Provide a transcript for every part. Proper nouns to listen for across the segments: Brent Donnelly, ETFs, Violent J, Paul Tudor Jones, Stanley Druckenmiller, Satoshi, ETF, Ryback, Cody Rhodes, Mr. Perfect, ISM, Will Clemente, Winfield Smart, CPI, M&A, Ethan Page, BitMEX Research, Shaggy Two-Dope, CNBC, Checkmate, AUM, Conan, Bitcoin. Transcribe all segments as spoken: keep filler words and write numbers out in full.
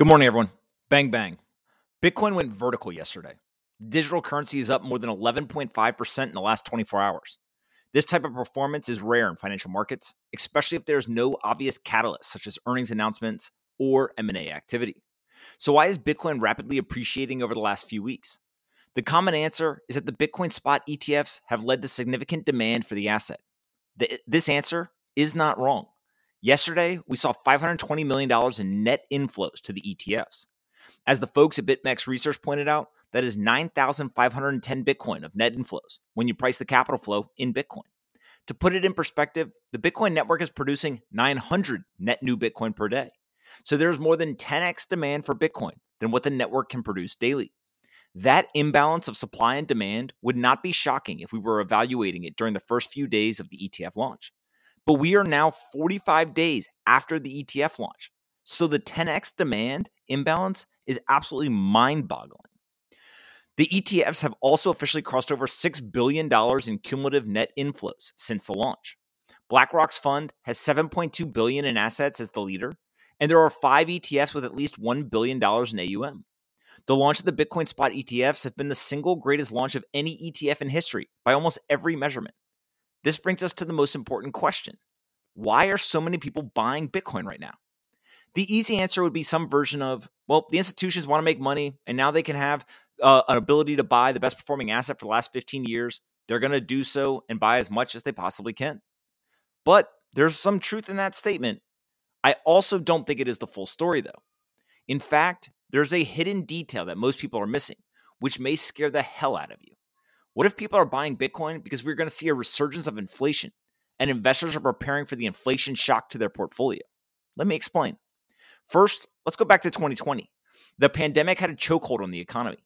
Good morning, everyone. Bang, bang. Bitcoin went vertical yesterday. Digital currency is up more than eleven point five percent in the last twenty-four hours. This type of performance is rare in financial markets, especially if there's no obvious catalyst, such as earnings announcements or M and A activity. So why is Bitcoin rapidly appreciating over the last few weeks? The common answer is that the Bitcoin spot E T Fs have led to significant demand for the asset. The, this answer is not wrong. Yesterday, we saw five hundred twenty million dollars in net inflows to the E T Fs. As the folks at BitMEX Research pointed out, that is nine thousand five hundred ten Bitcoin of net inflows when you price the capital flow in Bitcoin. To put it in perspective, the Bitcoin network is producing nine hundred net new Bitcoin per day. So there's more than ten x demand for Bitcoin than what the network can produce daily. That imbalance of supply and demand would not be shocking if we were evaluating it during the first few days of the E T F launch. But we are now forty-five days after the E T F launch. So the ten x demand imbalance is absolutely mind-boggling. The E T Fs have also officially crossed over six billion dollars in cumulative net inflows since the launch. BlackRock's fund has seven point two billion dollars in assets as the leader, and there are five E T Fs with at least one billion dollars in A U M. The launch of the Bitcoin spot E T Fs have been the single greatest launch of any E T F in history by almost every measurement. This brings us to the most important question. Why are so many people buying Bitcoin right now? The easy answer would be some version of, well, the institutions want to make money, and now they can have uh, an ability to buy the best performing asset for the last fifteen years. They're going to do so and buy as much as they possibly can. But there's some truth in that statement. I also don't think it is the full story, though. In fact, there's a hidden detail that most people are missing, which may scare the hell out of you. What if people are buying Bitcoin because we're going to see a resurgence of inflation and investors are preparing for the inflation shock to their portfolio? Let me explain. First, let's go back to twenty twenty. The pandemic had a chokehold on the economy.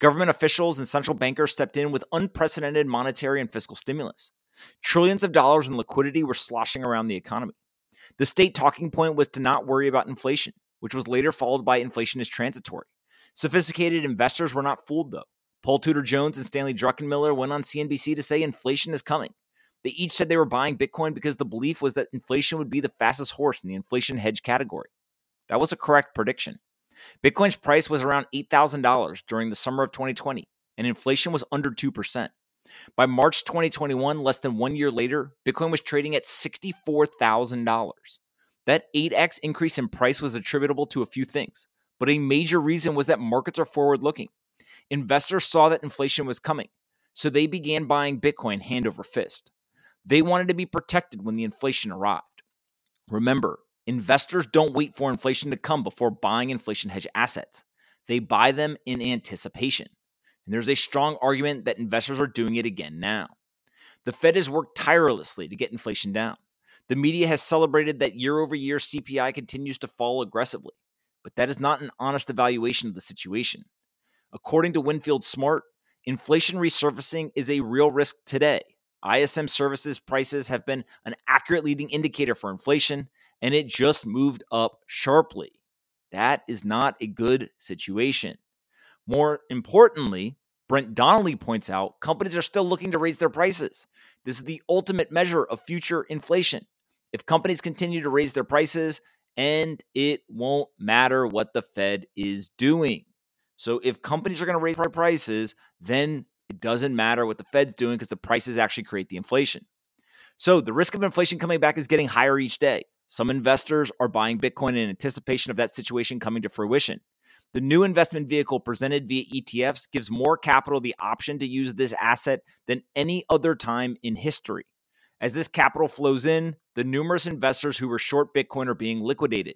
Government officials and central bankers stepped in with unprecedented monetary and fiscal stimulus. Trillions of dollars in liquidity were sloshing around the economy. The state talking point was to not worry about inflation, which was later followed by inflation is transitory. Sophisticated investors were not fooled, though. Paul Tudor Jones and Stanley Druckenmiller went on C N B C to say inflation is coming. They each said they were buying Bitcoin because the belief was that inflation would be the fastest horse in the inflation hedge category. That was a correct prediction. Bitcoin's price was around eight thousand dollars during the summer of twenty twenty, and inflation was under two percent. By March twenty twenty-one, less than one year later, Bitcoin was trading at sixty-four thousand dollars. That eight x increase in price was attributable to a few things, but a major reason was that markets are forward-looking. Investors saw that inflation was coming, so they began buying Bitcoin hand over fist. They wanted to be protected when the inflation arrived. Remember, investors don't wait for inflation to come before buying inflation hedge assets. They buy them in anticipation. And there's a strong argument that investors are doing it again now. The Fed has worked tirelessly to get inflation down. The media has celebrated that year-over-year C P I continues to fall aggressively, but that is not an honest evaluation of the situation. According to Winfield Smart, inflation resurfacing is a real risk today. I S M services prices have been an accurate leading indicator for inflation, and it just moved up sharply. That is not a good situation. More importantly, Brent Donnelly points out companies are still looking to raise their prices. This is the ultimate measure of future inflation. If companies continue to raise their prices, and it won't matter what the Fed is doing. So if companies are going to raise prices, then it doesn't matter what the Fed's doing because the prices actually create the inflation. So the risk of inflation coming back is getting higher each day. Some investors are buying Bitcoin in anticipation of that situation coming to fruition. The new investment vehicle presented via E T Fs gives more capital the option to use this asset than any other time in history. As this capital flows in, the numerous investors who were short Bitcoin are being liquidated.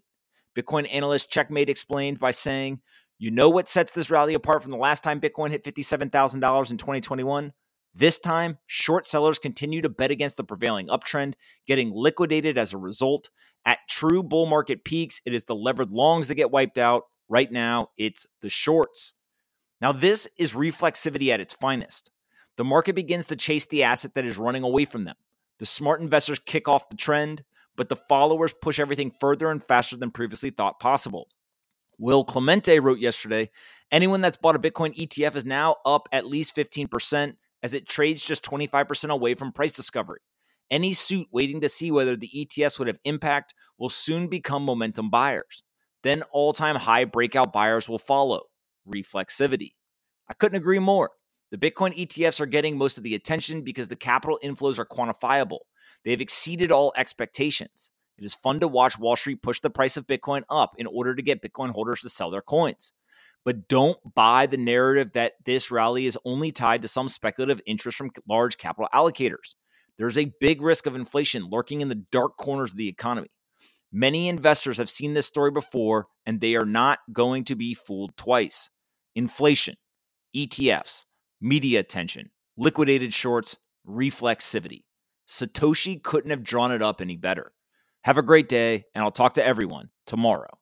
Bitcoin analyst Checkmate explained by saying, "You know what sets this rally apart from the last time Bitcoin hit fifty-seven thousand dollars in twenty twenty-one? This time, short sellers continue to bet against the prevailing uptrend, getting liquidated as a result. At true bull market peaks, it is the levered longs that get wiped out. Right now, it's the shorts." Now, this is reflexivity at its finest. The market begins to chase the asset that is running away from them. The smart investors kick off the trend, but the followers push everything further and faster than previously thought possible. Will Clemente wrote yesterday, "Anyone that's bought a Bitcoin E T F is now up at least fifteen percent as it trades just twenty-five percent away from price discovery. Any suit waiting to see whether the E T Fs would have impact will soon become momentum buyers. then all-time high breakout buyers will follow. Reflexivity. I couldn't agree more. The Bitcoin E T Fs are getting most of the attention because the capital inflows are quantifiable. They have exceeded all expectations. It is fun to watch Wall Street push the price of Bitcoin up in order to get Bitcoin holders to sell their coins. But don't buy the narrative that this rally is only tied to some speculative interest from large capital allocators. There's a big risk of inflation lurking in the dark corners of the economy. Many investors have seen this story before, and they are not going to be fooled twice. Inflation, E T Fs, media attention, liquidated shorts, reflexivity. Satoshi couldn't have drawn it up any better. Have a great day, and I'll talk to everyone tomorrow.